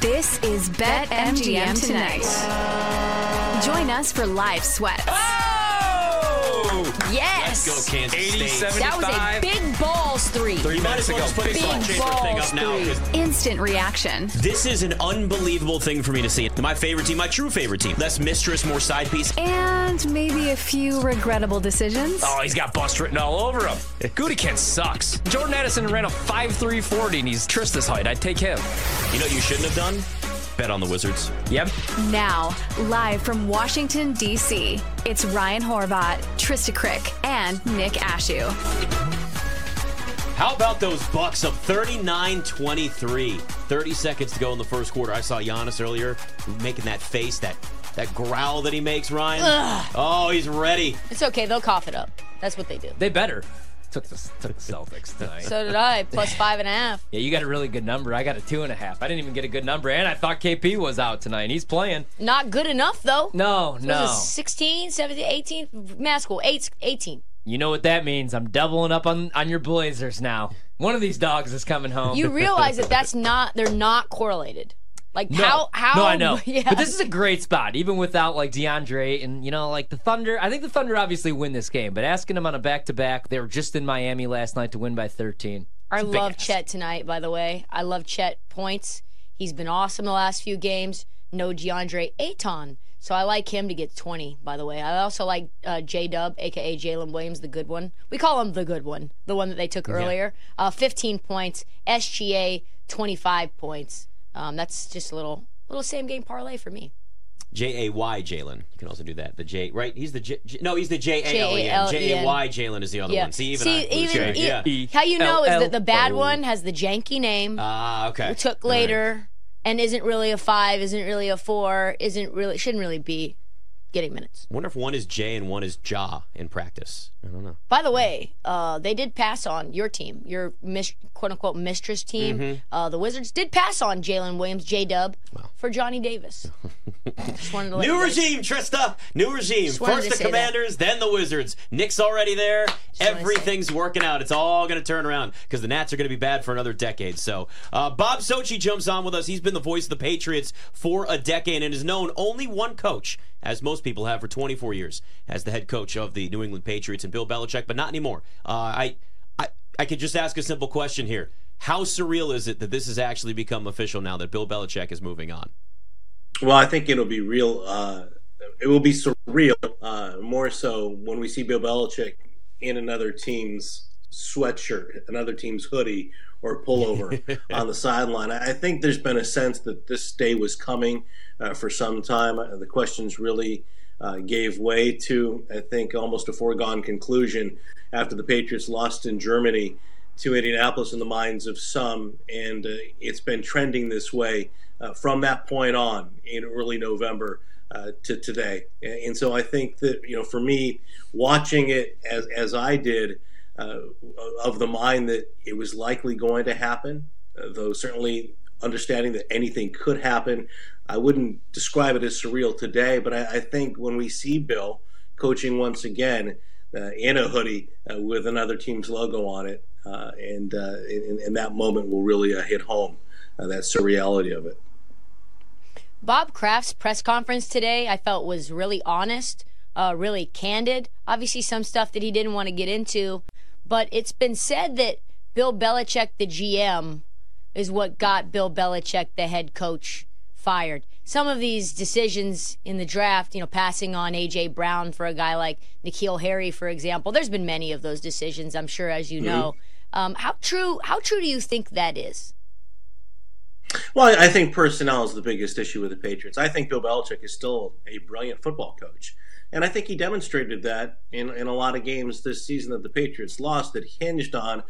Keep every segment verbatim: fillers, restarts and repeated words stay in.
This is BetMGM Tonight. Join us for live sweats. Oh! Yes! Let's go, Kansas State. That was a big balls three. Three minutes ago. Big balls three. Instant reaction. This is an unbelievable thing for me to see. My favorite team, my true favorite team. Less mistress, more side piece. And maybe a few regrettable decisions. Oh, he's got bust written all over him. Gutekunst sucks. Jordan Addison ran a five three forty, and he's Trista's height. I'd take him. You know what you shouldn't have done? Bet on the Wizards. Yep. Now, live from Washington, D C, it's Ryan Horvath, Trista Crick, and Nick Ashew. How about those Bucks up thirty-nine twenty-three? thirty seconds to go in the first quarter. I saw Giannis earlier making that face, that, that growl that he makes, Ryan. Ugh. Oh, he's ready. It's okay. They'll cough it up. That's what they do. They better. Took the, took the Celtics tonight. So did I. Plus five and a half. Yeah, you got a really good number. I got a two and a half. I didn't even get a good number, and I thought K P was out tonight. He's playing. Not good enough, though. No, so no. It was sixteen, seventeen, eighteen. Math school, eight, eighteen. You know what that means. I'm doubling up on, on your Blazers now. One of these dogs is coming home. You realize that that's not, they're not correlated. Like, no, how, how? No, I know. Yeah. But this is a great spot, even without, like, DeAndre and, you know, like, the Thunder. I think the Thunder obviously win this game, but asking them on a back-to-back, they were just in Miami last night to win by thirteen. I love ass. Chet tonight, by the way. I love Chet points. He's been awesome the last few games. No DeAndre Ayton. So I like him to get twenty, by the way. I also like uh, J-Dub, a k a. Jalen Williams, the good one. We call him the good one, the one that they took yeah. earlier. Uh, fifteen points. S G A, twenty-five points. Um, that's just a little little same-game parlay for me. J A Y Jalen. You can also do that. The J, right? He's the J, J no, he's the J A L E N. J A Y Jalen is the other yeah. one. See, even, See, I, even e- yeah. e- How you know is that the bad one has the janky name. Ah, uh, okay. We took later right. and isn't really a five, isn't really a four, isn't really, shouldn't really be getting minutes. I wonder if one is J and one is Ja in practice. I don't know. By the way, uh, they did pass on your team, your mis- quote-unquote mistress team. Mm-hmm. Uh, the Wizards did pass on Jalen Williams, J-Dub, wow. for Johnny Davis. Just wanted to let New you regime, Trista. New regime. Just First the Commanders, that. Then the Wizards. Nick's already there. Just Everything's working out. It's all going to turn around because the Nats are going to be bad for another decade. So uh, Bob Socci jumps on with us. He's been the voice of the Patriots for a decade and has known only one coach, as most people have for twenty-four years, as the head coach of the New England Patriots and Bill Belichick, but not anymore. Uh, I, I, I could just ask a simple question here. How surreal is it that this has actually become official now that Bill Belichick is moving on? Well, I think it'll be real. Uh, it will be surreal, uh, more so when we see Bill Belichick in another team's sweatshirt, another team's hoodie or pullover on the sideline. I think there's been a sense that this day was coming uh, for some time. The questions really uh, gave way to, I think, almost a foregone conclusion after the Patriots lost in Germany to Indianapolis in the minds of some, and uh, it's been trending this way uh, from that point on in early November uh, to today. And so I think that, you know, for me, watching it as as I did, Uh, of the mind that it was likely going to happen, uh, though certainly understanding that anything could happen. I wouldn't describe it as surreal today, but I, I think when we see Bill coaching once again uh, in a hoodie uh, with another team's logo on it, uh, and, uh, and, and that moment will really uh, hit home, uh, that surreality of it. Bob Kraft's press conference today I felt was really honest, uh, really candid. Obviously some stuff that he didn't want to get into. But it's been said that Bill Belichick, the G M, is what got Bill Belichick, the head coach, fired. Some of these decisions in the draft, you know, passing on A J. Brown for a guy like N'Keal Harry, for example, there's been many of those decisions, I'm sure, as you mm-hmm. know. Um, how true How true do you think that is? Well, I think personnel is the biggest issue with the Patriots. I think Bill Belichick is still a brilliant football coach. And I think he demonstrated that in, in a lot of games this season that the Patriots lost that hinged on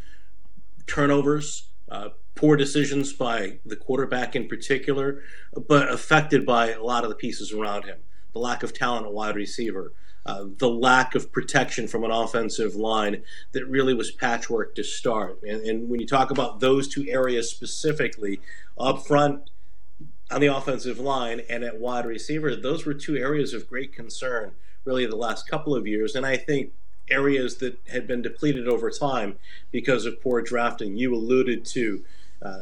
turnovers, uh, poor decisions by the quarterback in particular, but affected by a lot of the pieces around him. The lack of talent at wide receiver, uh, the lack of protection from an offensive line that really was patchwork to start. And, and when you talk about those two areas specifically, up front, on the offensive line, and at wide receiver, those were two areas of great concern really the last couple of years, and I think areas that had been depleted over time because of poor drafting. You alluded to uh,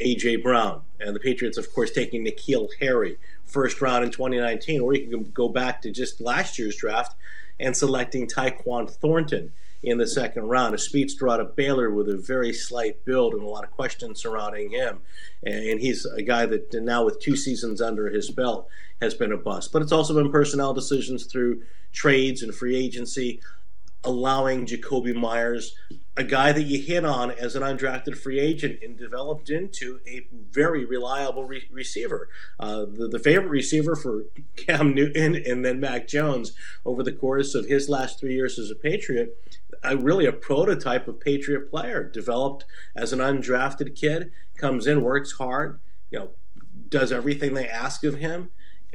A J. Brown, and the Patriots, of course, taking N'Keal Harry first round in twenty nineteen, or you can go back to just last year's draft and selecting Tyquan Thornton in the second round, a speedster out of Baylor with a very slight build and a lot of questions surrounding him. And he's a guy that now with two seasons under his belt has been a bust. But it's also been personnel decisions through trades and free agency, allowing Jacoby Myers, a guy that you hit on as an undrafted free agent and developed into a very reliable re- receiver. Uh, the, the favorite receiver for Cam Newton and then Mac Jones over the course of his last three years as a Patriot, a, really a prototype of Patriot player, developed as an undrafted kid, comes in, works hard, you know, does everything they ask of him,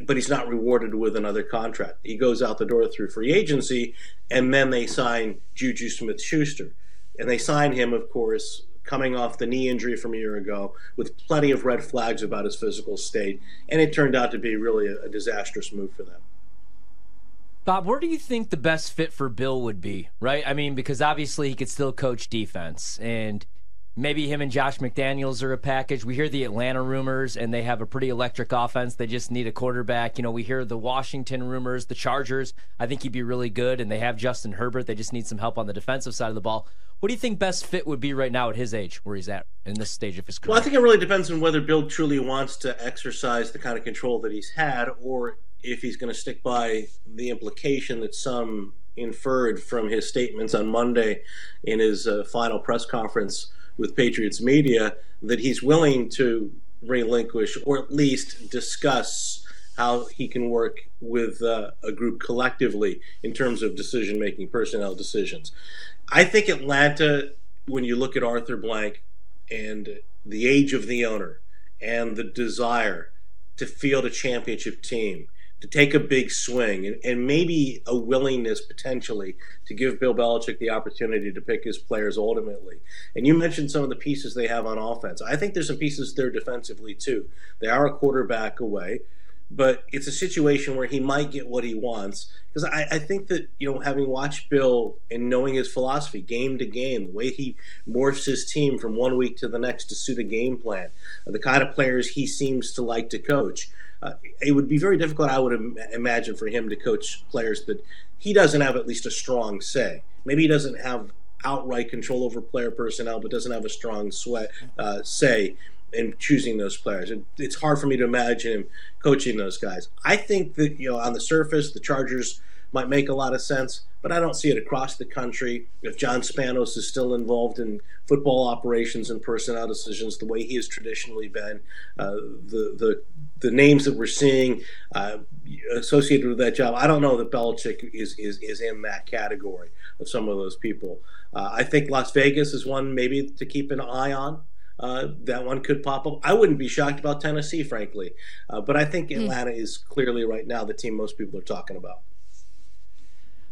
but he's not rewarded with another contract. He goes out the door through free agency, and then they sign Juju Smith-Schuster. And they signed him, of course, coming off the knee injury from a year ago with plenty of red flags about his physical state. And it turned out to be really a, a disastrous move for them. Bob, where do you think the best fit for Bill would be, right? I mean, because obviously he could still coach defense. And maybe him and Josh McDaniels are a package. We hear the Atlanta rumors, and they have a pretty electric offense. They just need a quarterback. You know, we hear the Washington rumors, the Chargers. I think he'd be really good, and they have Justin Herbert. They just need some help on the defensive side of the ball. What do you think best fit would be right now at his age, where he's at in this stage of his career? Well, I think it really depends on whether Bill truly wants to exercise the kind of control that he's had, or if he's going to stick by the implication that some inferred from his statements on Monday in his uh, final press conference with Patriots media, that he's willing to relinquish or at least discuss how he can work with uh, a group collectively in terms of decision-making, personnel decisions. I think Atlanta, when you look at Arthur Blank and the age of the owner and the desire to field a championship team, to take a big swing, and, and maybe a willingness potentially to give Bill Belichick the opportunity to pick his players ultimately. And you mentioned some of the pieces they have on offense. I think there's some pieces there defensively too. They are a quarterback away, but it's a situation where he might get what he wants. Because I, I think that, you know, having watched Bill and knowing his philosophy game to game, the way he morphs his team from one week to the next to suit a game plan, the kind of players he seems to like to coach, uh, it would be very difficult, I would im- imagine, for him to coach players that he doesn't have at least a strong say. Maybe he doesn't have outright control over player personnel, but doesn't have a strong sweat, uh, say in choosing those players. It, it's hard for me to imagine him coaching those guys. I think that, you know, on the surface, the Chargers might make a lot of sense, but I don't see it across the country. If John Spanos is still involved in football operations and personnel decisions the way he has traditionally been, uh, the the the names that we're seeing uh, associated with that job, I don't know that Belichick is is is in that category of some of those people. Uh, I think Las Vegas is one maybe to keep an eye on. Uh, that one could pop up. I wouldn't be shocked about Tennessee, frankly. Uh, but I think Atlanta is clearly right now the team most people are talking about.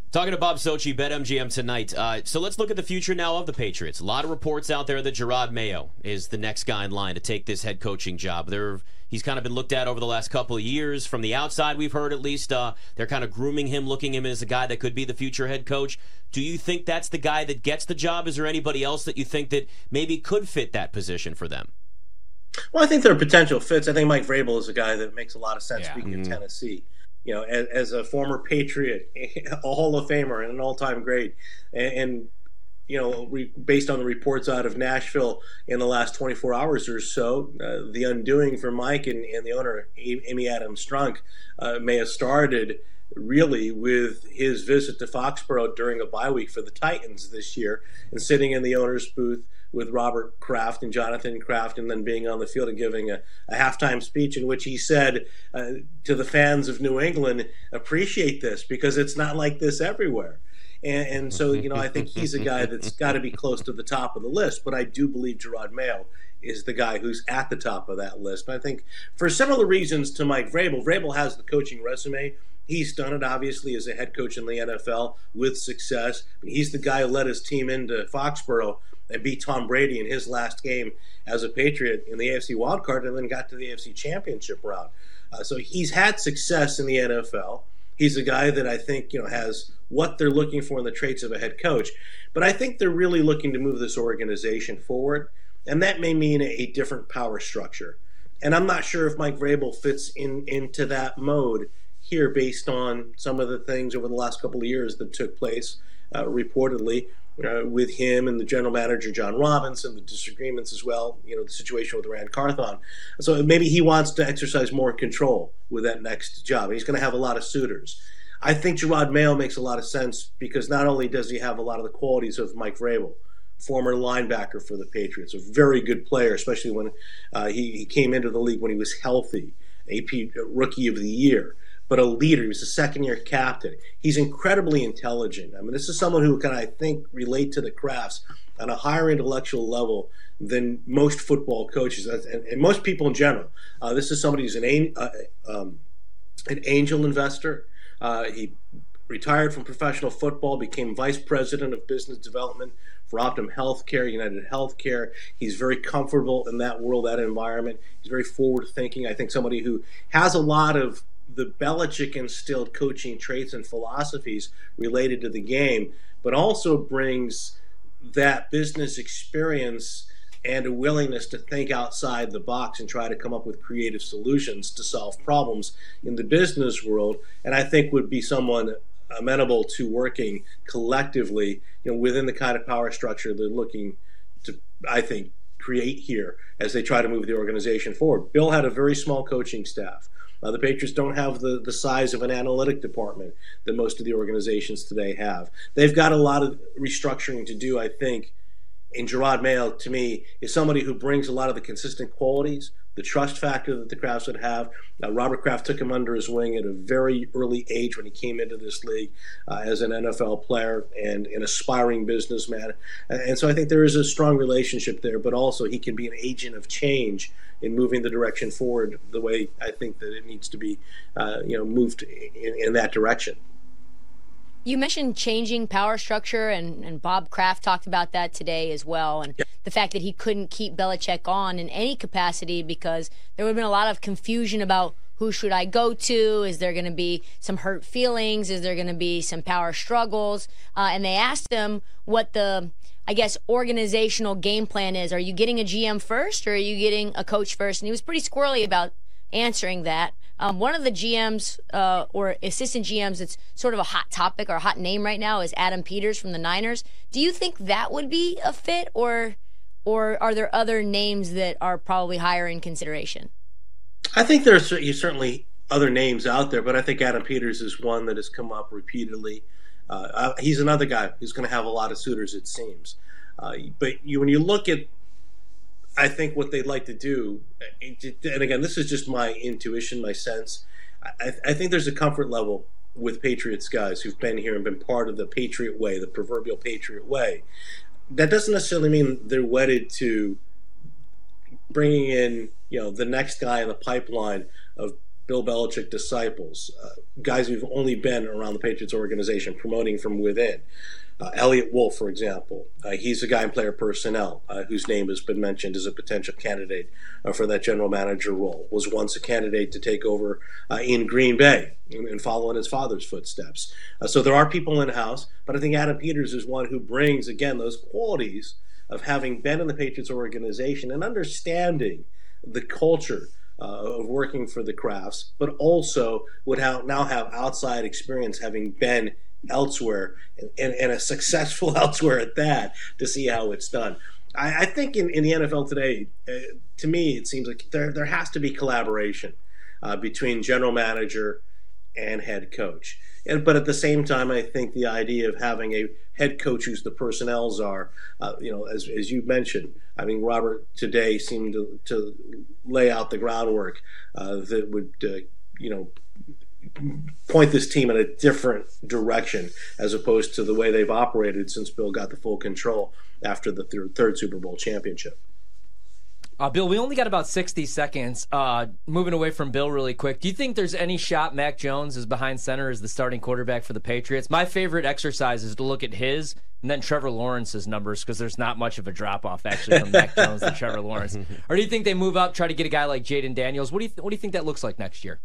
Talking to Bob Socci, BetMGM tonight. Uh, so let's look at the future now of the Patriots. A lot of reports out there that Gerard Mayo is the next guy in line to take this head coaching job. There, he's kind of been looked at over the last couple of years. From the outside, we've heard at least uh, they're kind of grooming him, looking him as a guy that could be the future head coach. Do you think that's the guy that gets the job? Is there anybody else that you think that maybe could fit that position for them? Well, I think there are potential fits. I think Mike Vrabel is a guy that makes a lot of sense, yeah. Speaking mm-hmm. of Tennessee. You know, as, as a former Patriot, a Hall of Famer, and an all-time great, and, and you know, re, based on the reports out of Nashville in the last twenty-four hours or so, uh, the undoing for Mike and, and the owner, Amy Adams-Strunk, uh, may have started really with his visit to Foxborough during a bye week for the Titans this year, and sitting in the owner's booth with Robert Kraft and Jonathan Kraft, and then being on the field and giving a, a halftime speech in which he said uh, to the fans of New England, appreciate this because it's not like this everywhere. And, and so, you know, I think he's a guy that's got to be close to the top of the list, but I do believe Gerard Mayo is the guy who's at the top of that list. And I think for similar reasons to Mike Vrabel, Vrabel has the coaching resume. He's done it, obviously, as a head coach in the N F L with success. He's the guy who led his team into Foxborough and beat Tom Brady in his last game as a Patriot in the A F C wildcard, and then got to the A F C championship round. Uh, so he's had success in the N F L. He's a guy that I think, you know, has what they're looking for in the traits of a head coach. But I think they're really looking to move this organization forward. And that may mean a different power structure. And I'm not sure if Mike Vrabel fits in into that mode here based on some of the things over the last couple of years that took place uh, reportedly uh, with him and the general manager, John Robbins, and the disagreements as well, you know, the situation with Rand Carthon. So maybe he wants to exercise more control with that next job. He's going to have a lot of suitors. I think Gerard Mayo makes a lot of sense because not only does he have a lot of the qualities of Mike Vrabel, former linebacker for the Patriots, a very good player, especially when uh, he, he came into the league when he was healthy, A P Rookie of the Year, but a leader. He was a second-year captain. He's incredibly intelligent. I mean, this is someone who can, I think, relate to the crafts on a higher intellectual level than most football coaches and, and most people in general. Uh, this is somebody who's an, uh, um, an angel investor. Uh, he retired from professional football, became vice president of business development for Optum Healthcare, United Healthcare. He's very comfortable in that world, that environment. He's very forward-thinking. I think somebody who has a lot of the Belichick-instilled coaching traits and philosophies related to the game, but also brings that business experience and a willingness to think outside the box and try to come up with creative solutions to solve problems in the business world, and I think would be someone amenable to working collectively, you know, within the kind of power structure they're looking to, I think, create here as they try to move the organization forward. Bill had a very small coaching staff. Uh, the Patriots don't have the, the size of an analytic department that most of the organizations today have. They've got a lot of restructuring to do, I think, and Gerard Mayo, to me, is somebody who brings a lot of the consistent qualities, the trust factor that the Krafts would have. Now, Robert Kraft took him under his wing at a very early age when he came into this league uh, as an N F L player and an aspiring businessman. And so I think there is a strong relationship there, but also he can be an agent of change in moving the direction forward the way I think that it needs to be uh, you know, moved in, in that direction. You mentioned changing power structure, and, and Bob Kraft talked about that today as well, and yeah. the fact that he couldn't keep Belichick on in any capacity because there would have been a lot of confusion about who should I go to, is there going to be some hurt feelings, is there going to be some power struggles, uh, and they asked him what the, I guess, organizational game plan is. Are you getting a G M first, or are you getting a coach first? And he was pretty squirrely about answering that. Um, one of the G Ms uh, or assistant G Ms that's sort of a hot topic or a hot name right now is Adam Peters from the Niners. Do you think that would be a fit, or or are there other names that are probably higher in consideration? I think there's certainly other names out there, but I think Adam Peters is one that has come up repeatedly. Uh, he's another guy who's going to have a lot of suitors, it seems. Uh, but you, when you look at I think what they'd like to do, and again, this is just my intuition, my sense, I, I think there's a comfort level with Patriots guys who've been here and been part of the Patriot way, the proverbial Patriot way. That doesn't necessarily mean they're wedded to bringing in, you know, the next guy in the pipeline of Bill Belichick disciples, uh, guys who've only been around the Patriots organization, promoting from within. Uh, Elliot Wolf, for example, uh, he's a guy in player personnel uh, whose name has been mentioned as a potential candidate uh, for that general manager role, was once a candidate to take over uh, in Green Bay and, and follow in his father's footsteps. Uh, so there are people in-house, but I think Adam Peters is one who brings, again, those qualities of having been in the Patriots organization and understanding the culture Uh, of working for the Krafts, but also would have, now have outside experience having been elsewhere and, and, and a successful elsewhere at that to see how it's done. I, I think in, in the N F L today, uh, to me, it seems like there there has to be collaboration uh, between general manager and head coach. And, but at the same time, I think the idea of having a head coach who's the personnel czar, uh, you know, as as you mentioned, I mean, Robert today seemed to, to lay out the groundwork uh, that would, uh, you know, point this team in a different direction as opposed to the way they've operated since Bill got the full control after the th- third Super Bowl championship. Uh, Bill, we only got about sixty seconds. Uh, moving away from Bill really quick, do you think there's any shot Mac Jones is behind center as the starting quarterback for the Patriots? My favorite exercise is to look at his and then Trevor Lawrence's numbers, because there's not much of a drop-off, actually, from Mac Jones to Trevor Lawrence. Or do you think they move up, try to get a guy like Jaden Daniels? What do you th- What do you think that looks like next year?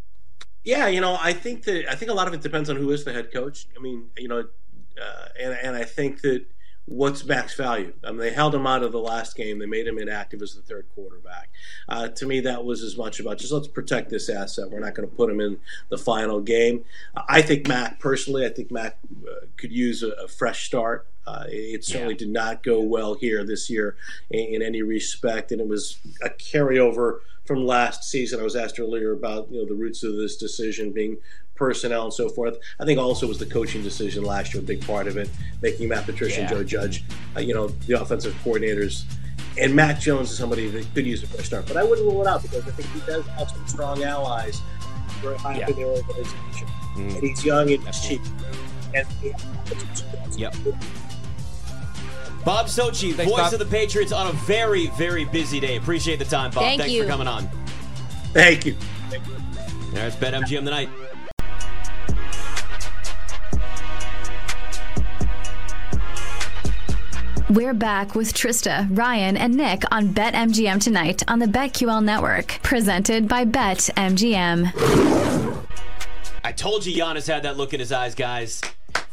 Yeah, you know, I think that I think a lot of it depends on who is the head coach. I mean, you know, uh, and and I think that what's Mac's value? I mean, they held him out of the last game. They made him inactive as the third quarterback. Uh, to me, that was as much about just let's protect this asset. We're not going to put him in the final game. I think Mac, personally, I think Mac uh, could use a, a fresh start. Uh, it certainly yeah. did not go well here this year in, in any respect, and it was a carryover from last season. I was asked earlier about you know the roots of this decision being personnel and so forth. I think also was the coaching decision last year, a big part of it, making Matt Patricia yeah. and Joe Judge, uh, you know, the offensive coordinators. And Mac Jones is somebody that could use a fresh start, but I wouldn't rule it out because I think he does have some strong allies very high yeah. up in their organization, mm. and he's young and he's cheap. And yeah, yep. Bob Socci, Thanks, voice Bob. of the Patriots on a very, very busy day. Appreciate the time, Bob. Thank Thanks you. for coming on. Thank you. Thank you. There's BetMGM Tonight. We're back with Trista, Ryan, and Nick on BetMGM Tonight on the BetQL Network, presented by BetMGM. I told you Giannis had that look in his eyes, guys.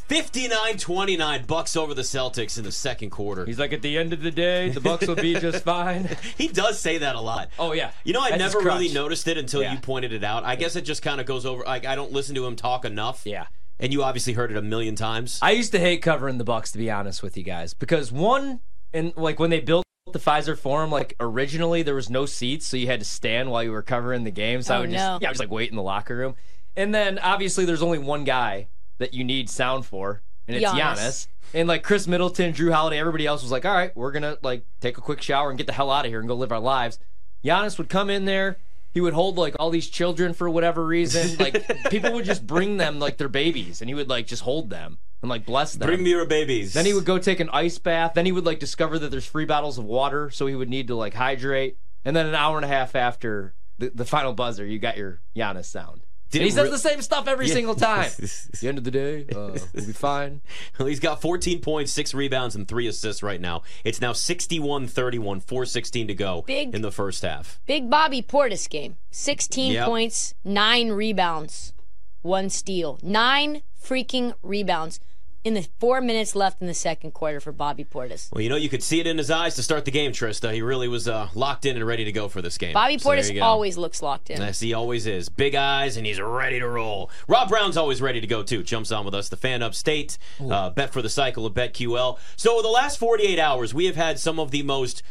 fifty-nine twenty-nine, Bucks over the Celtics in the second quarter. He's like, at the end of the day, the Bucks will be just fine. He does say that a lot. Oh, yeah. You know, I That's never really noticed it until yeah. you pointed it out. I yeah. guess it just kind of goes over. Like, I don't listen to him talk enough. Yeah. And you obviously heard it a million times. I used to hate covering the Bucks, to be honest with you guys. Because one, and like when they built the Pfizer Forum, like originally there was no seats, so you had to stand while you were covering the game. So oh, I would no. just, yeah, I was like, wait in the locker room. And then, obviously, there's only one guy that you need sound for, and it's Giannis. Giannis. And, like, Chris Middleton, Drew Holiday, everybody else was like, all right, we're going to, like, take a quick shower and get the hell out of here and go live our lives. Giannis would come in there. He would hold, like, all these children for whatever reason. Like, people would just bring them, like, their babies, and he would, like, just hold them and, like, bless them. Bring me your babies. Then he would go take an ice bath. Then he would, like, discover that there's free bottles of water, so he would need to, like, hydrate. And then an hour and a half after the, the final buzzer, you got your Giannis sound. Did he says re- the same stuff every yeah. single time. At the end of the day, uh, we'll be fine. Well, he's got fourteen points, six rebounds, and three assists right now. It's now sixty-one thirty-one, four sixteen to go big, in the first half. Big Bobby Portis game. sixteen yep. points, nine rebounds, one steal. Nine freaking rebounds in the four minutes left in the second quarter for Bobby Portis. Well, you know, you could see it in his eyes to start the game, Trista. He really was uh, locked in and ready to go for this game. Bobby Portis so always looks locked in. Yes, he always is. Big eyes, and he's ready to roll. Rob Brown's always ready to go, too. Jumps on with us, the fan upstate, uh, bet for the cycle of BetQL. So over the last forty-eight hours, we have had some of the most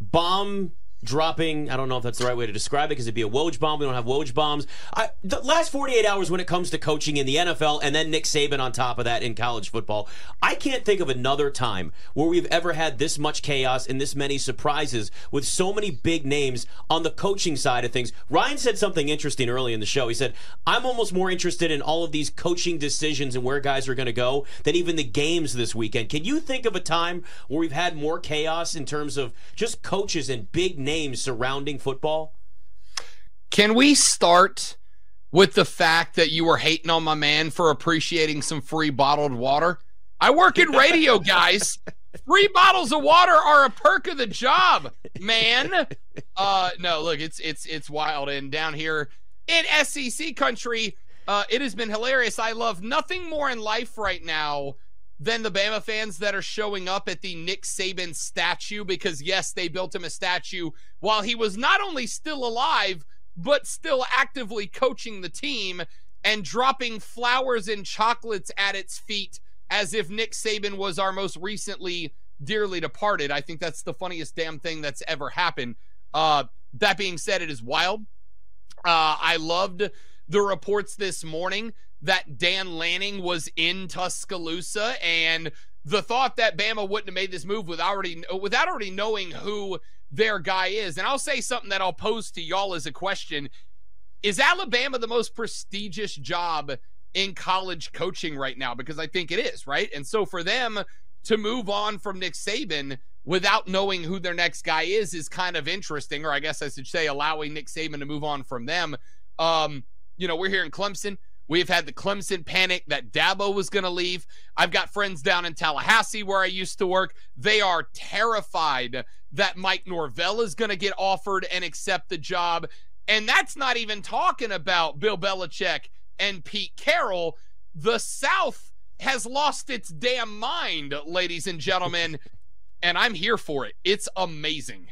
bomb dropping, I don't know if that's the right way to describe it because it'd be a Woj bomb. We don't have Woj bombs. I, the last forty-eight hours when it comes to coaching in the N F L and then Nick Saban on top of that in college football, I can't think of another time where we've ever had this much chaos and this many surprises with so many big names on the coaching side of things. Ryan said something interesting early in the show. He said, I'm almost more interested in all of these coaching decisions and where guys are going to go than even the games this weekend. Can you think of a time where we've had more chaos in terms of just coaches and big names names surrounding football? Can we start with the fact that you were hating on my man for appreciating some free bottled water? I work in radio, guys. Free bottles of water are a perk of the job, man. Uh, no, look, it's it's it's wild. And down here in S E C country, uh, it has been hilarious. I love nothing more in life right now than the Bama fans that are showing up at the Nick Saban statue because, yes, they built him a statue while he was not only still alive but still actively coaching the team and dropping flowers and chocolates at its feet as if Nick Saban was our most recently dearly departed. I think that's the funniest damn thing that's ever happened. Uh, that being said, it is wild. Uh, I loved the reports this morning that Dan Lanning was in Tuscaloosa, and the thought that Bama wouldn't have made this move without already, without already knowing who their guy is. And I'll say something that I'll pose to y'all as a question. Is Alabama the most prestigious job in college coaching right now? Because I think it is, right? And so for them to move on from Nick Saban without knowing who their next guy is is kind of interesting, or I guess I should say allowing Nick Saban to move on from them. Um, you know, we're here in Clemson. We've had the Clemson panic that Dabo was going to leave. I've got friends down in Tallahassee where I used to work. They are terrified that Mike Norvell is going to get offered and accept the job. And that's not even talking about Bill Belichick and Pete Carroll. The South has lost its damn mind, ladies and gentlemen, and I'm here for it. It's amazing.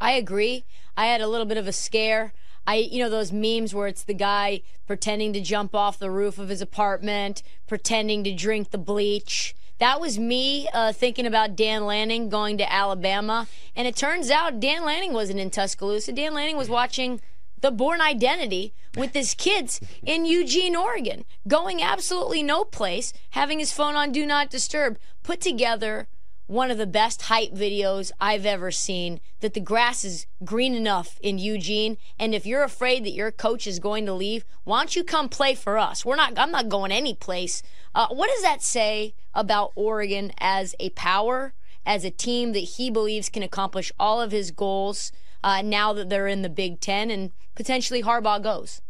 I agree. I had a little bit of a scare. I, you know, those memes where it's the guy pretending to jump off the roof of his apartment, pretending to drink the bleach. That was me uh, thinking about Dan Lanning going to Alabama. And it turns out Dan Lanning wasn't in Tuscaloosa. Dan Lanning was watching The Bourne Identity with his kids in Eugene, Oregon, going absolutely no place, having his phone on Do Not Disturb, put together one of the best hype videos I've ever seen, that the grass is green enough in Eugene, and if you're afraid that your coach is going to leave, why don't you come play for us? We're not, I'm not going any place. Uh, what does that say about Oregon as a power, as a team that he believes can accomplish all of his goals uh, now that they're in the Big Ten and potentially Harbaugh goes?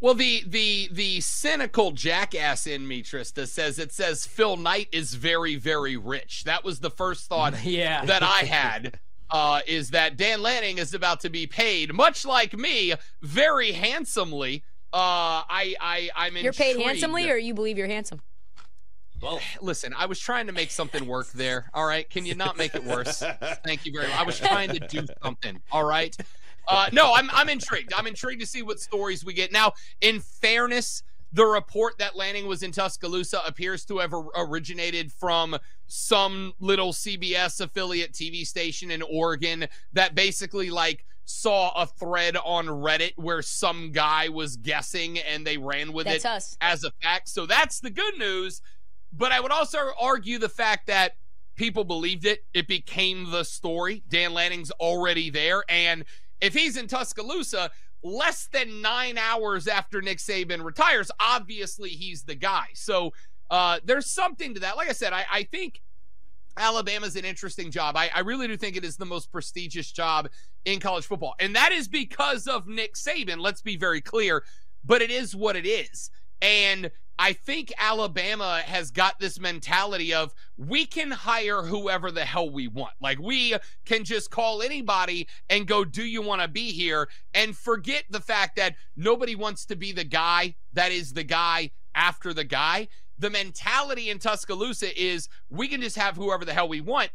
Well, the the the cynical jackass in me, Trista, says it says Phil Knight is very, very rich. That was the first thought yeah. that I had, uh, is that Dan Lanning is about to be paid, much like me, very handsomely. Uh, I, I, I'm intrigued. You're paid handsomely, or you believe you're handsome? Well, listen, I was trying to make something work there, all right? Can you not make it worse? Thank you very much. I was trying to do something, all right? Uh, no, I'm I'm intrigued. I'm intrigued to see what stories we get. Now, in fairness, the report that Lanning was in Tuscaloosa appears to have originated from some little C B S affiliate T V station in Oregon that basically, like, saw a thread on Reddit where some guy was guessing and they ran with that's it us. as a fact. So that's the good news. But I would also argue the fact that people believed it. It became the story. Dan Lanning's already there. And if he's in Tuscaloosa, less than nine hours after Nick Saban retires, obviously he's the guy. So uh, there's something to that. Like I said, I, I think Alabama's an interesting job. I, I really do think it is the most prestigious job in college football. And that is because of Nick Saban, let's be very clear. But it is what it is. And I think Alabama has got this mentality of, we can hire whoever the hell we want. Like, we can just call anybody and go, do you want to be here? And forget the fact that nobody wants to be the guy that is the guy after the guy. The mentality in Tuscaloosa is, we can just have whoever the hell we want.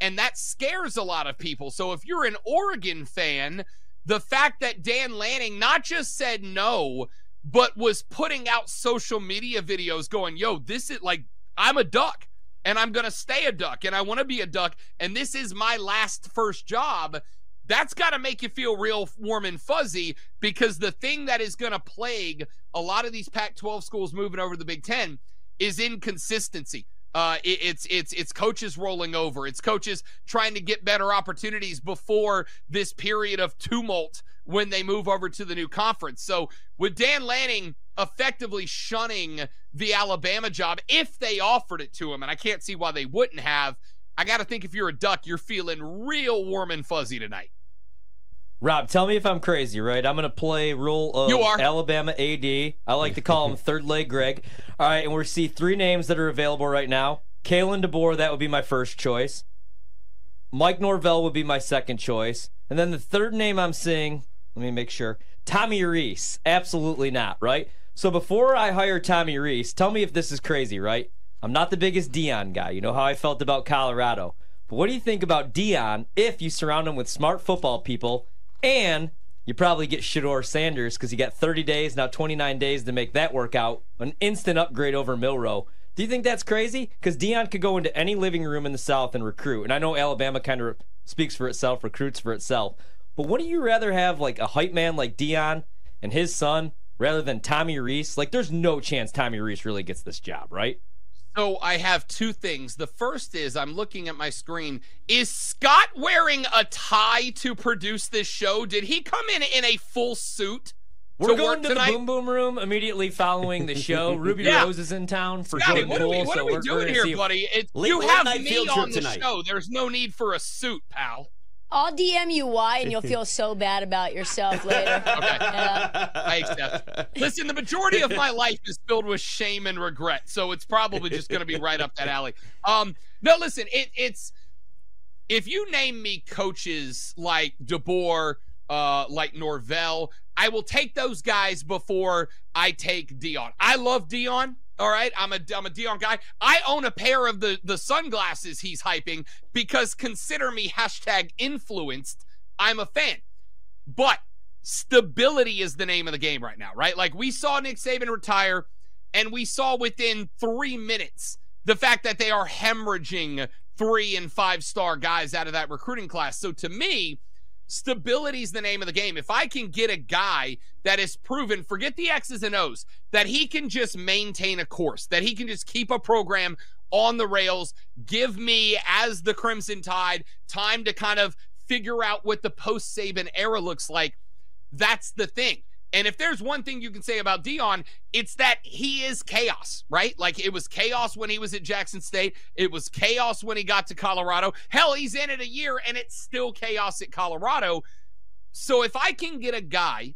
And that scares a lot of people. So if you're an Oregon fan, the fact that Dan Lanning not just said no, but was putting out social media videos going, yo, this is like, I'm a duck and I'm going to stay a duck and I want to be a duck and this is my last first job. That's got to make you feel real warm and fuzzy, because the thing that is going to plague a lot of these Pac twelve schools moving over to the Big Ten is inconsistency. Uh, it, it's it's it's coaches rolling over. It's coaches trying to get better opportunities before this period of tumult when they move over to the new conference. So with Dan Lanning effectively shunning the Alabama job, if they offered it to him, and I can't see why they wouldn't have, I got to think if you're a duck, you're feeling real warm and fuzzy tonight. Rob, tell me if I'm crazy, right? I'm going to play rule of Alabama A D. I like to call him Third Leg Greg. All right, and we see three names that are available right now. Kalen DeBoer, that would be my first choice. Mike Norvell would be my second choice. And then the third name I'm seeing, let me make sure, Tommy Rees. Absolutely not, right? So before I hire Tommy Rees, tell me if this is crazy, right? I'm not the biggest Deion guy. You know how I felt about Colorado. But what do you think about Deion if you surround him with smart football people? And you probably get Shador Sanders, because he got thirty days, now twenty-nine days to make that work out. An instant upgrade over Milroe. Do you think that's crazy? Because Deion could go into any living room in the South and recruit. And I know Alabama kind of speaks for itself, recruits for itself. But wouldn't you rather have like a hype man like Deion and his son rather than Tommy Rees? Like, there's no chance Tommy Rees really gets this job, right? So I have two things. The first is, I'm looking at my screen. Is Scott wearing a tie to produce this show? Did he come in in a full suit? We're to going work to tonight? The Boom Boom Room immediately following the show. Ruby yeah. Rose is in town for Scotty, Jordan what Poole, are we, what so are we doing here, buddy? It, late, you late have me on the tonight. show. There's no need for a suit, pal. I'll D M you why, and you'll feel so bad about yourself later. Okay. Uh, I accept. Listen, the majority of my life is filled with shame and regret, so it's probably just going to be right up that alley. Um, no, listen, it, it's – if you name me coaches like DeBoer, uh, like Norvell, I will take those guys before I take Deion. I love Deion. All right, I'm a, I'm a Deion guy. I own a pair of the, the sunglasses he's hyping because consider me hashtag influenced. I'm a fan. But stability is the name of the game right now, right? Like, we saw Nick Saban retire, and we saw within three minutes the fact that they are hemorrhaging three- and five-star guys out of that recruiting class. So to me, stability is the name of the game. If I can get a guy that is proven, forget the X's and O's, that he can just maintain a course, that he can just keep a program on the rails, give me, as the Crimson Tide, time to kind of figure out what the post-Saban era looks like, that's the thing. And if there's one thing you can say about Deion, it's that he is chaos, right? Like, it was chaos when he was at Jackson State. It was chaos when he got to Colorado. Hell, he's in it a year, and it's still chaos at Colorado. So if I can get a guy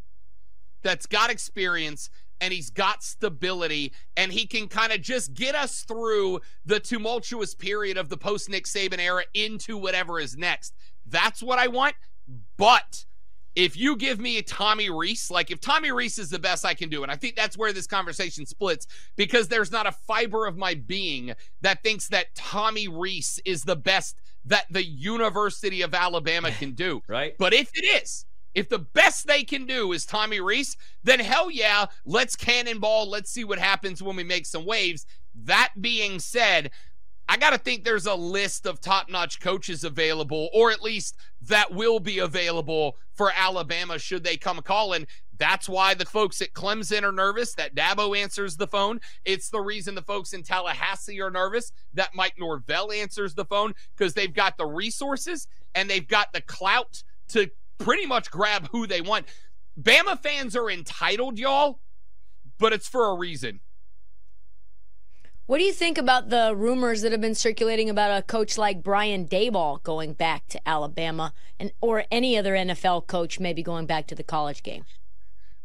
that's got experience and he's got stability and he can kind of just get us through the tumultuous period of the post-Nick Saban era into whatever is next, that's what I want. But if you give me a Tommy Rees, like if Tommy Rees is the best I can do, and I think that's where this conversation splits, because there's not a fiber of my being that thinks that Tommy Rees is the best that the University of Alabama can do. Right. But if it is, if the best they can do is Tommy Rees, then hell yeah, let's cannonball. Let's see what happens when we make some waves. That being said, I got to think there's a list of top-notch coaches available, or at least that will be available for Alabama should they come calling. That's why the folks at Clemson are nervous that Dabo answers the phone. It's the reason the folks in Tallahassee are nervous that Mike Norvell answers the phone, because they've got the resources and they've got the clout to pretty much grab who they want. Bama fans are entitled, y'all, but it's for a reason. What do you think about the rumors that have been circulating about a coach like Brian Daboll going back to Alabama, and or any other N F L coach maybe going back to the college game?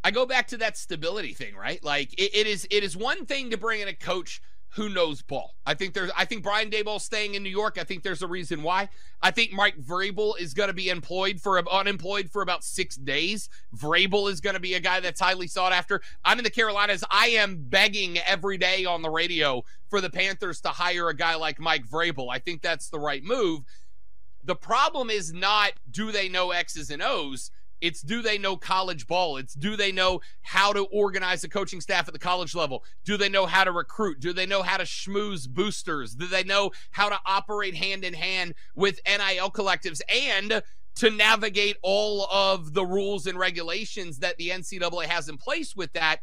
I go back to that stability thing, right? Like, it, it is it is one thing to bring in a coach who knows ball. I think there's I think Brian Daboll staying in New York, I think there's a reason why. I think Mike Vrabel is going to be employed for unemployed for about six days. Vrabel is going to be a guy that's highly sought after. I'm in the Carolinas. I am begging every day on the radio for the Panthers to hire a guy like Mike Vrabel. I think that's the right move. The problem is not do they know X's and O's. It's do they know college ball? It's do they know how to organize the coaching staff at the college level? Do they know how to recruit? Do they know how to schmooze boosters? Do they know how to operate hand in hand with N I L collectives and to navigate all of the rules and regulations that the N C double A has in place with that?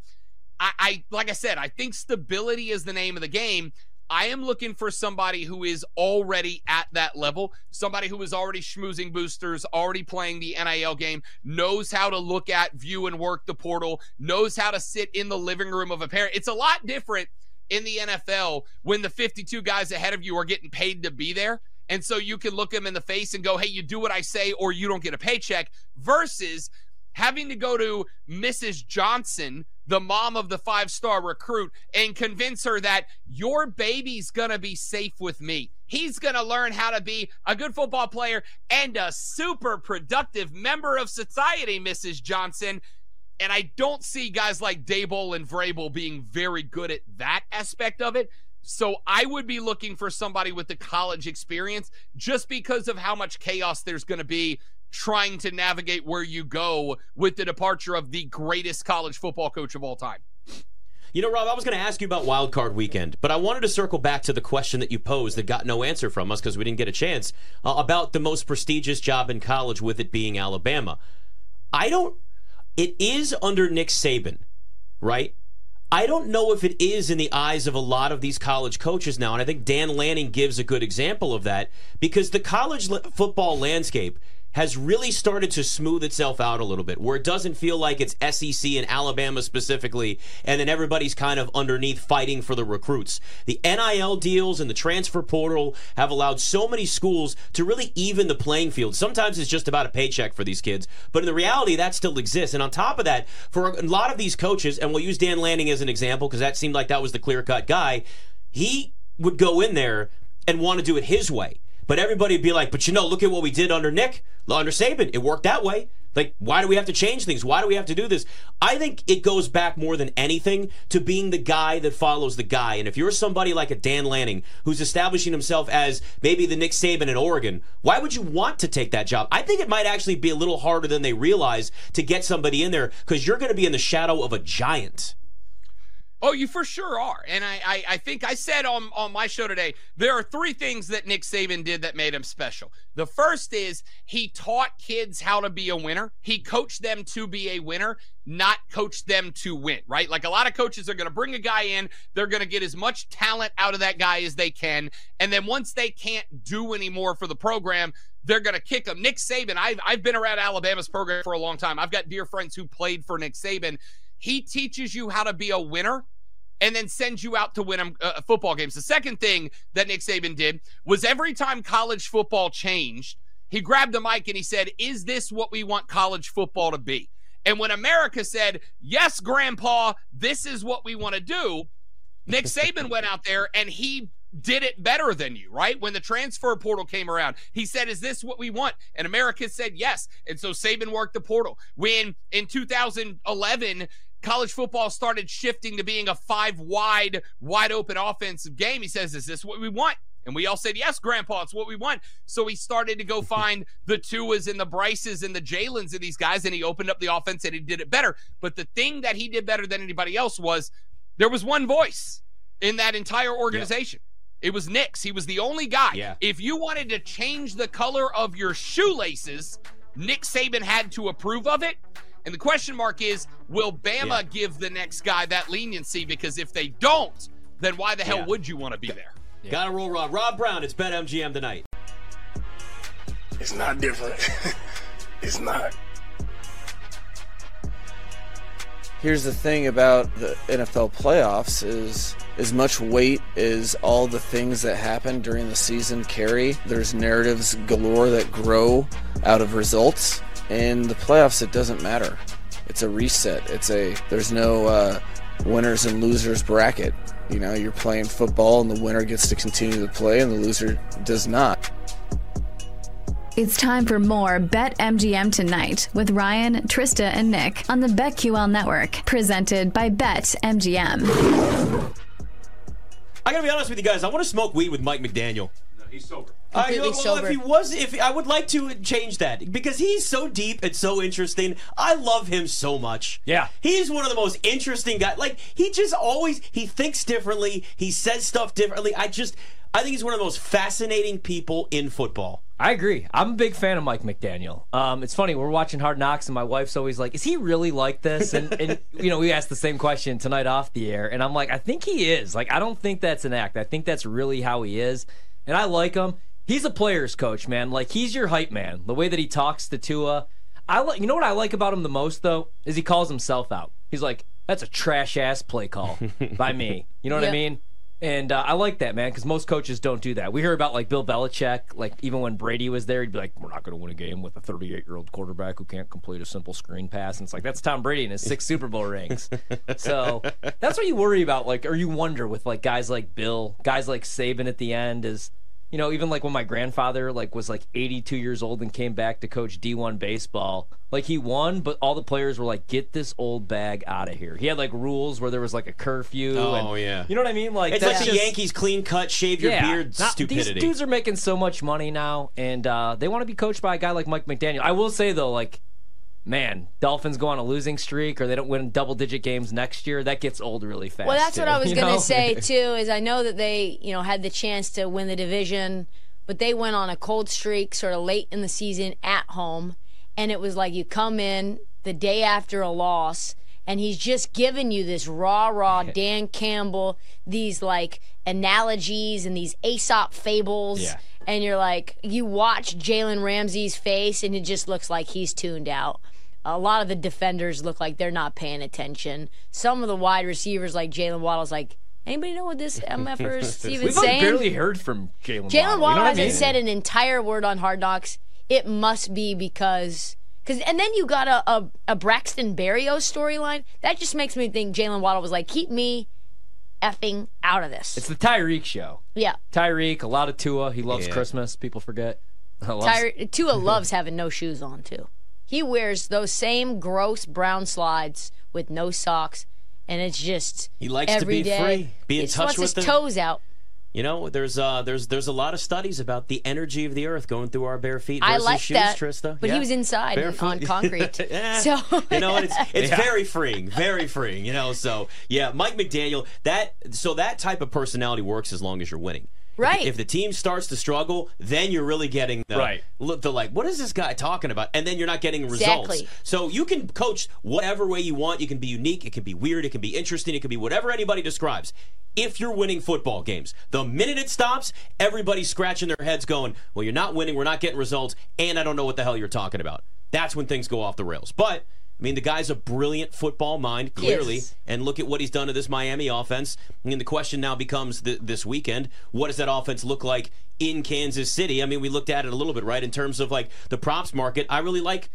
I, I like I said, I think stability is the name of the game. I am looking for somebody who is already at that level, somebody who is already schmoozing boosters, already playing the N I L game, knows how to look at, view, and work the portal, knows how to sit in the living room of a parent. It's a lot different in the N F L when the fifty-two guys ahead of you are getting paid to be there. And so you can look them in the face and go, hey, you do what I say or you don't get a paycheck, versus having to go to Missus Johnson, the mom of the five-star recruit, and convince her that your baby's going to be safe with me. He's going to learn how to be a good football player and a super productive member of society, Missus Johnson. And I don't see guys like Daboll and Vrabel being very good at that aspect of it. So I would be looking for somebody with the college experience just because of how much chaos there's going to be trying to navigate where you go with the departure of the greatest college football coach of all time. You know, Rob, I was going to ask you about Wild Card Weekend, but I wanted to circle back to the question that you posed that got no answer from us because we didn't get a chance, uh, about the most prestigious job in college, with it being Alabama. I don't... It is under Nick Saban, right? I don't know if it is in the eyes of a lot of these college coaches now, and I think Dan Lanning gives a good example of that, because the college le- football landscape has really started to smooth itself out a little bit, where it doesn't feel like it's S E C and Alabama specifically, and then everybody's kind of underneath fighting for the recruits. The N I L deals and the transfer portal have allowed so many schools to really even the playing field. Sometimes it's just about a paycheck for these kids, but in the reality, that still exists. And on top of that, for a lot of these coaches, and we'll use Dan Lanning as an example because that seemed like that was the clear-cut guy, he would go in there and want to do it his way. But everybody would be like, but you know, look at what we did under Nick, under Saban. It worked that way. Like, why do we have to change things? Why do we have to do this? I think it goes back more than anything to being the guy that follows the guy. And if you're somebody like a Dan Lanning who's establishing himself as maybe the Nick Saban in Oregon, why would you want to take that job? I think it might actually be a little harder than they realize to get somebody in there because you're going to be in the shadow of a giant. Oh, you for sure are. And I, I, I think I said on, on my show today, there are three things that Nick Saban did that made him special. The first is he taught kids how to be a winner. He coached them to be a winner, not coach them to win, right? Like, a lot of coaches are going to bring a guy in. They're going to get as much talent out of that guy as they can. And then once they can't do anymore for the program, they're going to kick him. Nick Saban, I've, I've been around Alabama's program for a long time. I've got dear friends who played for Nick Saban. He teaches you how to be a winner and then sends you out to win uh, football games. The second thing that Nick Saban did was every time college football changed, he grabbed the mic and he said, is this what we want college football to be? And when America said, yes, Grandpa, this is what we want to do, Nick Saban went out there and he did it better than you, right? When the transfer portal came around, he said, is this what we want? And America said yes. And so Saban worked the portal. When in two thousand eleven, college football started shifting to being a five-wide, wide-open offensive game, he says, is this what we want? And we all said, yes, Grandpa, it's what we want. So he started to go find the Tuas and the Bryces and the Jalens and these guys, and he opened up the offense and he did it better. But the thing that he did better than anybody else was there was one voice in that entire organization. Yeah. It was Nick's. He was the only guy. Yeah. If you wanted to change the color of your shoelaces, Nick Saban had to approve of it. And the question mark is, will Bama yeah. give the next guy that leniency? Because if they don't, then why the hell yeah. would you want to be there? Yeah. Gotta roll, Rob. Rob Brown, it's BetMGM tonight. It's not different. It's not. Here's the thing about the N F L playoffs is as much weight as all the things that happen during the season carry. There's narratives galore that grow out of results. In the playoffs, it doesn't matter. It's a reset. It's a there's no uh, winners and losers bracket. You know, you're playing football and the winner gets to continue to play and the loser does not. It's time for more BetMGM Tonight with Ryan, Trista, and Nick on the BetQL Network, presented by BetMGM. I gotta be honest with you guys, I want to smoke weed with Mike McDaniel. No, he's sober. I know, well, if he was, if I would like to change that because he's so deep and so interesting. I love him so much. Yeah, he's one of the most interesting guys. Like, he just always he thinks differently. He says stuff differently. I just I think he's one of the most fascinating people in football. I agree. I'm a big fan of Mike McDaniel. Um, it's funny, we're watching Hard Knocks, and my wife's always like, is he really like this? And, and you know, we asked the same question tonight off the air, and I'm like, I think he is. Like, I don't think that's an act. I think that's really how he is, and I like him. He's a player's coach, man. Like, he's your hype man. The way that he talks to Tua. I li- You know what I like about him the most, though, is he calls himself out. He's like, that's a trash-ass play call by me. You know what yeah. I mean? And uh, I like that, man, because most coaches don't do that. We hear about, like, Bill Belichick. Like, even when Brady was there, he'd be like, we're not going to win a game with a thirty-eight-year-old quarterback who can't complete a simple screen pass. And it's like, that's Tom Brady in his six Super Bowl rings. So that's what you worry about, like, or you wonder with, like, guys like Bill, guys like Saban at the end is, you know, even, like, when my grandfather, like, was, like, eighty-two years old and came back to coach D one baseball, like, he won, but all the players were like, get this old bag out of here. He had, like, rules where there was, like, a curfew. Oh, and, yeah. You know what I mean? Like, it's like the just, Yankees clean-cut, shave your yeah, beard not, stupidity. These dudes are making so much money now, and uh, they want to be coached by a guy like Mike McDaniel. I will say, though, like, man, Dolphins go on a losing streak or they don't win double-digit games next year, that gets old really fast. Well, that's too, what I was going to say, too, is I know that they, you know, had the chance to win the division, but they went on a cold streak sort of late in the season at home, and it was like you come in the day after a loss, and he's just giving you this raw, raw Dan Campbell, these, like, analogies and these Aesop fables. Yeah. And you're like, you watch Jalen Ramsey's face, and it just looks like he's tuned out. A lot of the defenders look like they're not paying attention. Some of the wide receivers, like Jalen Waddle's, like, anybody know what this M F R is even We've saying? We've barely heard from Jalen Waddle. Jalen Waddle you know hasn't I mean? said an entire word on Hard Knocks. It must be because, cause, and then you got a, a, a Braxton Berrios storyline. That just makes me think Jalen Waddle was like, keep me effing out of this. It's the Tyreek show. Yeah. Tyreek, a lot of Tua. He loves yeah. Christmas. People forget. Loves- Tyre- Tua loves having no shoes on, too. He wears those same gross brown slides with no socks, and it's just he likes every to be day. Free, be in he touch wants with his them. Toes out. You know, there's uh, there's there's a lot of studies about the energy of the earth going through our bare feet versus I like shoes, that, Trista. But yeah. He was inside and on concrete, yeah. So you know, it's it's yeah. very freeing, very freeing. You know, so yeah, Mike McDaniel. That so that type of personality works as long as you're winning. Right. If, if the team starts to struggle, then you're really getting the right. look. The like, what is this guy talking about? And then you're not getting results. Exactly. So you can coach whatever way you want. You can be unique. It can be weird. It can be interesting. It can be whatever anybody describes. If you're winning football games, the minute it stops, everybody's scratching their heads going, well, you're not winning, we're not getting results, and I don't know what the hell you're talking about. That's when things go off the rails. But, I mean, the guy's a brilliant football mind, clearly, yes. and look at what he's done to this Miami offense. I mean, the question now becomes th this weekend, what does that offense look like in Kansas City? I mean, we looked at it a little bit, right, in terms of, like, the props market. I really like...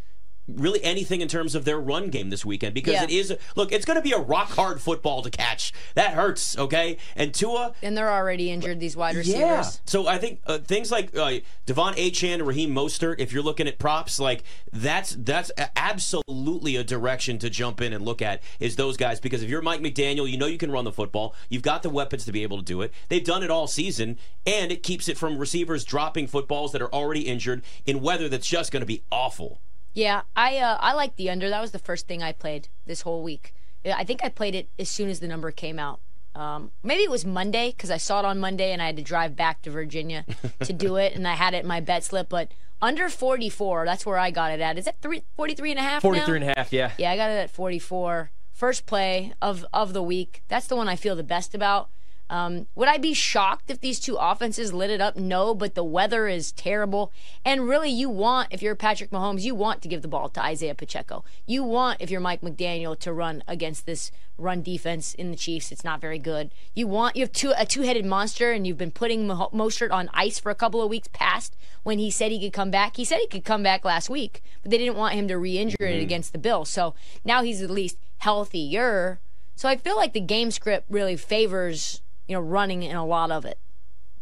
really anything in terms of their run game this weekend because yeah. it is look it's going to be a rock hard football to catch that hurts okay and Tua and they're already injured these wide receivers yeah so I think uh, things like uh, Devon Achane, Raheem Mostert, if you're looking at props like that's that's absolutely a direction to jump in and look at is those guys because if you're Mike McDaniel you know you can run the football you've got the weapons to be able to do it they've done it all season and it keeps it from receivers dropping footballs that are already injured in weather that's just going to be awful. Yeah, I uh, I like the under. That was the first thing I played this whole week. I think I played it as soon as the number came out. Um, maybe it was Monday because I saw it on Monday and I had to drive back to Virginia to do it, and I had it in my bet slip. But under forty-four, that's where I got it at. Is that three, forty-three and a half now? forty-three and a half, yeah. Yeah, I got it at forty-four. First play of, of the week. That's the one I feel the best about. Um, would I be shocked if these two offenses lit it up? No, but the weather is terrible. And really, you want, if you're Patrick Mahomes, you want to give the ball to Isaiah Pacheco. You want, if you're Mike McDaniel, to run against this run defense in the Chiefs. It's not very good. You want, you have two, a two-headed monster, and you've been putting Mostert on ice for a couple of weeks past when he said he could come back. He said he could come back last week, but they didn't want him to re-injure mm-hmm. it against the Bills. So now he's at least healthier. So I feel like the game script really favors... you know, running in a lot of it.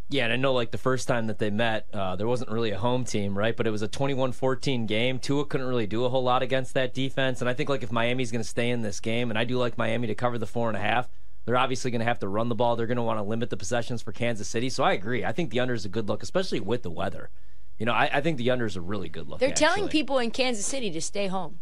Yeah, and I know, like, the first time that they met, uh, there wasn't really a home team, right? But it was a twenty-one fourteen game. Tua couldn't really do a whole lot against that defense. And I think, like, if Miami's going to stay in this game, and I do like Miami to cover the four and a half, they're obviously going to have to run the ball. They're going to want to limit the possessions for Kansas City. So I agree. I think the under is a good look, especially with the weather. You know, I, I think the under is a really good look, They're actually. telling people in Kansas City to stay home.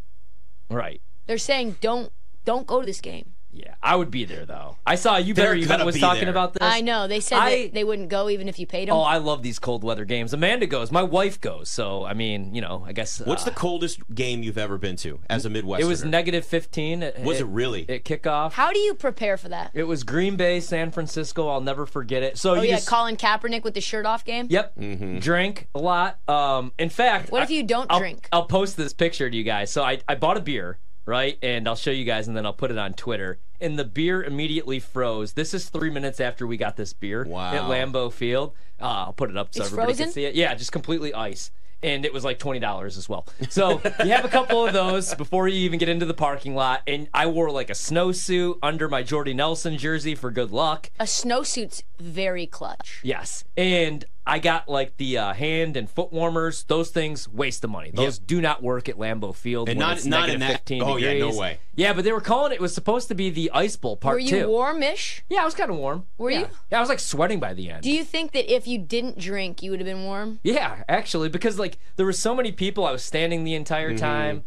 Right. They're saying, don't, don't go to this game. Yeah, I would be there, though. I saw you better even was talking there. about this. I know. They said I, that they wouldn't go even if you paid them. Oh, I love these cold weather games. Amanda goes. My wife goes. So, I mean, you know, I guess. What's uh, the coldest game you've ever been to as a Midwesterner? It was negative fifteen. It, was it, it really? At kickoff. How do you prepare for that? It was Green Bay, San Francisco. I'll never forget it. So oh, you yeah, just, Colin Kaepernick with the shirt off game? Yep. Mm-hmm. Drink a lot. Um, in fact. What I, if you don't I'll, drink? I'll post this picture to you guys. So I, I bought a beer. Right, and I'll show you guys, and then I'll put it on Twitter. And the beer immediately froze. This is three minutes after we got this beer wow. at Lambeau Field. Uh, I'll put it up so it's everybody frozen? Can see it. Yeah, just completely ice. And it was like twenty dollars as well. So you have a couple of those before you even get into the parking lot. And I wore like a snowsuit under my Jordy Nelson jersey for good luck. A snowsuit's very clutch. Yes. And I got like the uh, hand and foot warmers. Those things waste the money. Those yep. do not work at Lambeau Field. And not, not in that. fifteen oh, degrees. Yeah, no way. Yeah, but they were calling it. It was supposed to be the Ice Bowl part two. Were you two. warmish? Yeah, I was kind of warm. Were yeah. you? Yeah, I was like sweating by the end. Do you think that if you didn't drink, you would have been warm? Yeah, actually, because like there were so many people. I was standing the entire mm-hmm. time.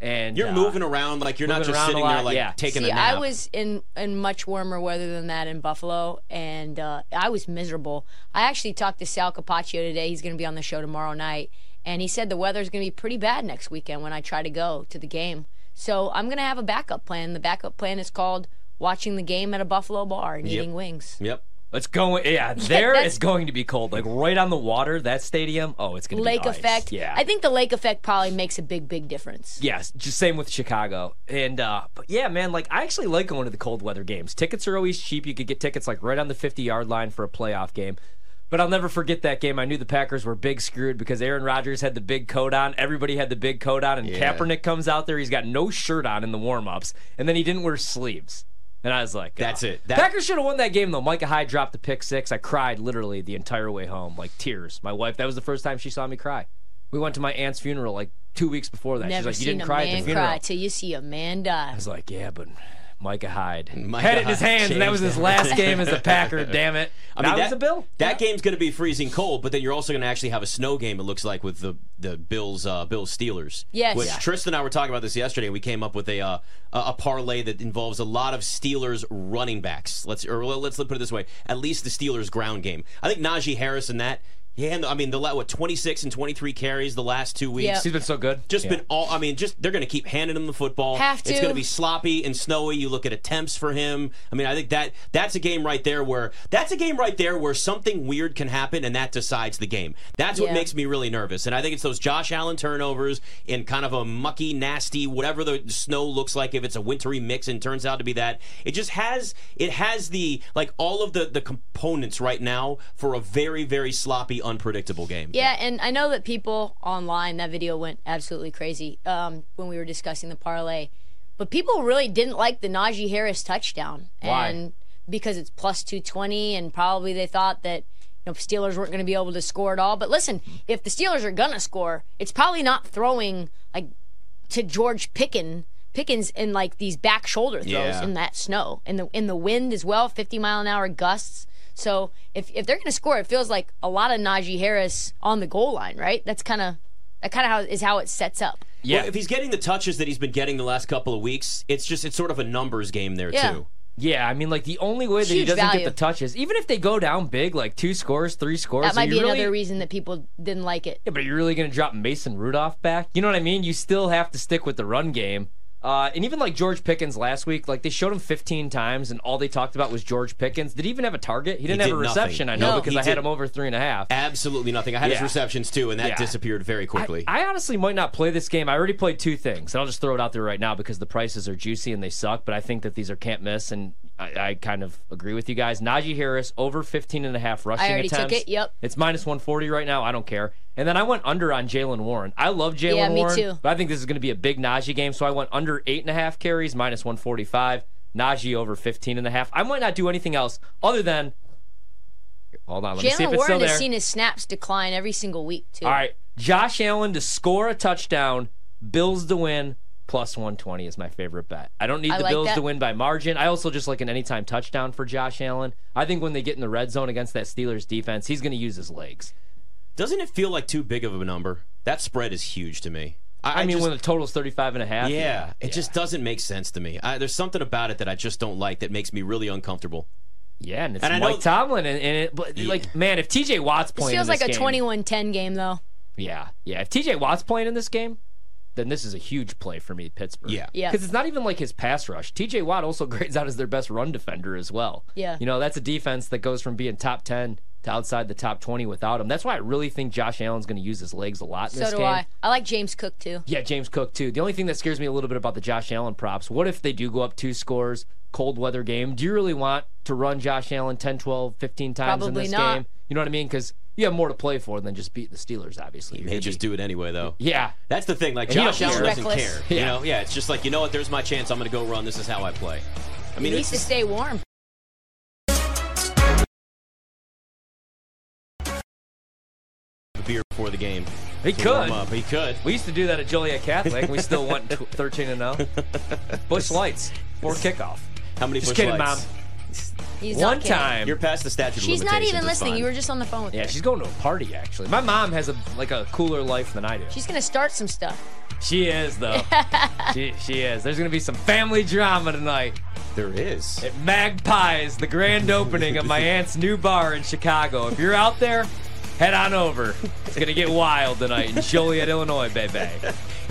And you're uh, moving around like you're not just sitting there like yeah. taking See, a nap. I was in in much warmer weather than that in Buffalo, and uh, I was miserable. I actually talked to Sal Capaccio today. He's going to be on the show tomorrow night, and he said the weather's going to be pretty bad next weekend when I try to go to the game. So I'm going to have a backup plan. The backup plan is called watching the game at a Buffalo bar and yep. eating wings. Yep. It's going, yeah, there yeah, it's going to be cold. Like, right on the water, that stadium, oh, it's going to be ice. Lake effect. Yeah. I think the lake effect probably makes a big, big difference. Yes, just same with Chicago. And, uh, but yeah, man, like, I actually like going to the cold weather games. Tickets are always cheap. You could get tickets, like, right on the fifty-yard line for a playoff game. But I'll never forget that game. I knew the Packers were big screwed because Aaron Rodgers had the big coat on. Everybody had the big coat on. And yeah. Kaepernick comes out there. He's got no shirt on in the warm-ups. And then he didn't wear sleeves. And I was like, oh. That's it. That Packers should have won that game, though. Micah Hyde dropped the pick six. I cried literally the entire way home, like tears. My wife, that was the first time she saw me cry. We went to my aunt's funeral like two weeks before that. Never She's like, you didn't cry at the funeral. Cry till you see a man die. I was like, yeah, but Micah Hyde Micah had it in his hands, and that was his last game as a Packer, damn it. I mean, now that, it's a Bill. That yeah. game's going to be freezing cold, but then you're also going to actually have a snow game, it looks like, with the, the Bills uh, Bills Steelers. Yes. Which yeah. Trista and I were talking about this yesterday, and we came up with a uh, a parlay that involves a lot of Steelers running backs. Let's or let's put it this way. At least the Steelers ground game. I think Najee Harris and that. Yeah, I mean, the what, twenty-six and twenty-three carries the last two weeks. Yep. He's been so good. Just yeah. been all, I mean, just they're going to keep handing him the football. Have to. It's going to be sloppy and snowy. You look at attempts for him. I mean, I think that that's a game right there where, that's a game right there where something weird can happen and that decides the game. That's what yeah. makes me really nervous. And I think it's those Josh Allen turnovers in kind of a mucky, nasty, whatever the snow looks like, if it's a wintry mix and turns out to be that. It just has, it has the, like all of the, the components right now for a very, very sloppy, unpredictable game. Yeah, and I know that people online, that video went absolutely crazy um, when we were discussing the parlay, but people really didn't like the Najee Harris touchdown. Why? And because it's plus two twenty, and probably they thought that you know, Steelers weren't going to be able to score at all. But listen, if the Steelers are going to score, it's probably not throwing like to George Pickens, Pickens in like these back shoulder throws yeah. in that snow, in the in the wind as well, fifty mile an hour gusts. So if if they're going to score, it feels like a lot of Najee Harris on the goal line, right? That's kind of that kind of how is how it sets up. Yeah, well, if he's getting the touches that he's been getting the last couple of weeks, it's just it's sort of a numbers game there yeah. too. Yeah, I mean, like the only way that Huge he doesn't value. get the touches, even if they go down big, like two scores, three scores, that might be really, another reason that people didn't like it. Yeah, but you're really going to drop Mason Rudolph back? You know what I mean? You still have to stick with the run game. Uh, and even like George Pickens last week, like they showed him fifteen times, and all they talked about was George Pickens. Did he even have a target? He didn't he did have a reception, nothing. I know, no. because he I did. had him over three and a half. Absolutely nothing. I had yeah. his receptions too, and that yeah. disappeared very quickly. I, I honestly might not play this game. I already played two things, and I'll just throw it out there right now because the prices are juicy and they suck, but I think that these are can't miss, and I, I kind of agree with you guys. Najee Harris, over fifteen and a half rushing attempts. I already attempts. took it, yep. It's minus one forty right now. I don't care. And then I went under on Jalen Warren. I love Jalen yeah, Warren, too. But I think this is going to be a big Najee game, so I went under eight and a half carries, minus one forty-five. Najee over fifteen and a half. I might not do anything else other than... Hold on, let me see if it's still there. Jalen Warren has seen his snaps decline every single week, too. All right, Josh Allen to score a touchdown, Bills to win, plus one twenty is my favorite bet. I don't need the Bills to win by margin. I also just like an anytime touchdown for Josh Allen. I think when they get in the red zone against that Steelers defense, he's going to use his legs. Doesn't it feel like too big of a number? That spread is huge to me. I, I mean, I just, when the total's thirty-five and a half. Yeah, yeah. it yeah. just doesn't make sense to me. I, there's something about it that I just don't like that makes me really uncomfortable. Yeah, and it's and Mike know, Tomlin. And, and it, but yeah. like, man, if T J Watt's playing in this game. It feels like a twenty-one ten game, though. Yeah, yeah. If T J Watt's playing in this game, then this is a huge play for me, Pittsburgh. Yeah. Because yeah. it's not even like his pass rush. T J Watt also grades out as their best run defender as well. Yeah. You know, that's a defense that goes from being top ten to outside the top twenty without him. That's why I really think Josh Allen's going to use his legs a lot in so this game. So do I. I like James Cook, too. Yeah, James Cook, too. The only thing that scares me a little bit about the Josh Allen props, what if they do go up two scores, cold weather game? Do you really want to run Josh Allen ten, twelve, fifteen times Probably in this not. game? You know what I mean? Because you have more to play for than just beating the Steelers, obviously. You may just do it anyway, though. Yeah. That's the thing. Like, Josh Allen doesn't care. Yeah. You know? Yeah, it's just like, you know what, there's my chance. I'm going to go run. This is how I play. I mean, he needs to stay warm. Beer before the game. He could. Up. He could. We used to do that at Joliet Catholic, and we still won thirteen and oh. Bush Lights for kickoff. How many just Bush kidding, Lights? Just kidding, Mom. He's One time. You're past the statute of limitations. She's not even listening. Fine. You were just on the phone with yeah, her. Yeah, she's going to a party, actually. My mom has a like a cooler life than I do. She's going to start some stuff. She is, though. she, she is. There's going to be some family drama tonight. There is. At Magpies, the grand opening of my aunt's new bar in Chicago. If you're out there, head on over. It's going to get wild tonight in Joliet, Illinois, baby.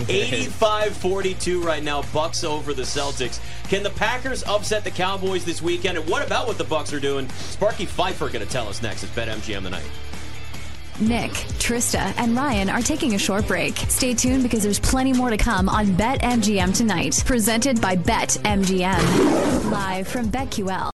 eighty-five forty-two right now, Bucks over the Celtics. Can the Packers upset the Cowboys this weekend? And what about what the Bucks are doing? Sparky Pfeiffer going to tell us next at BetMGM Tonight. Nick, Trista, and Ryan are taking a short break. Stay tuned because there's plenty more to come on BetMGM Tonight, presented by BetMGM. Live from BetQL.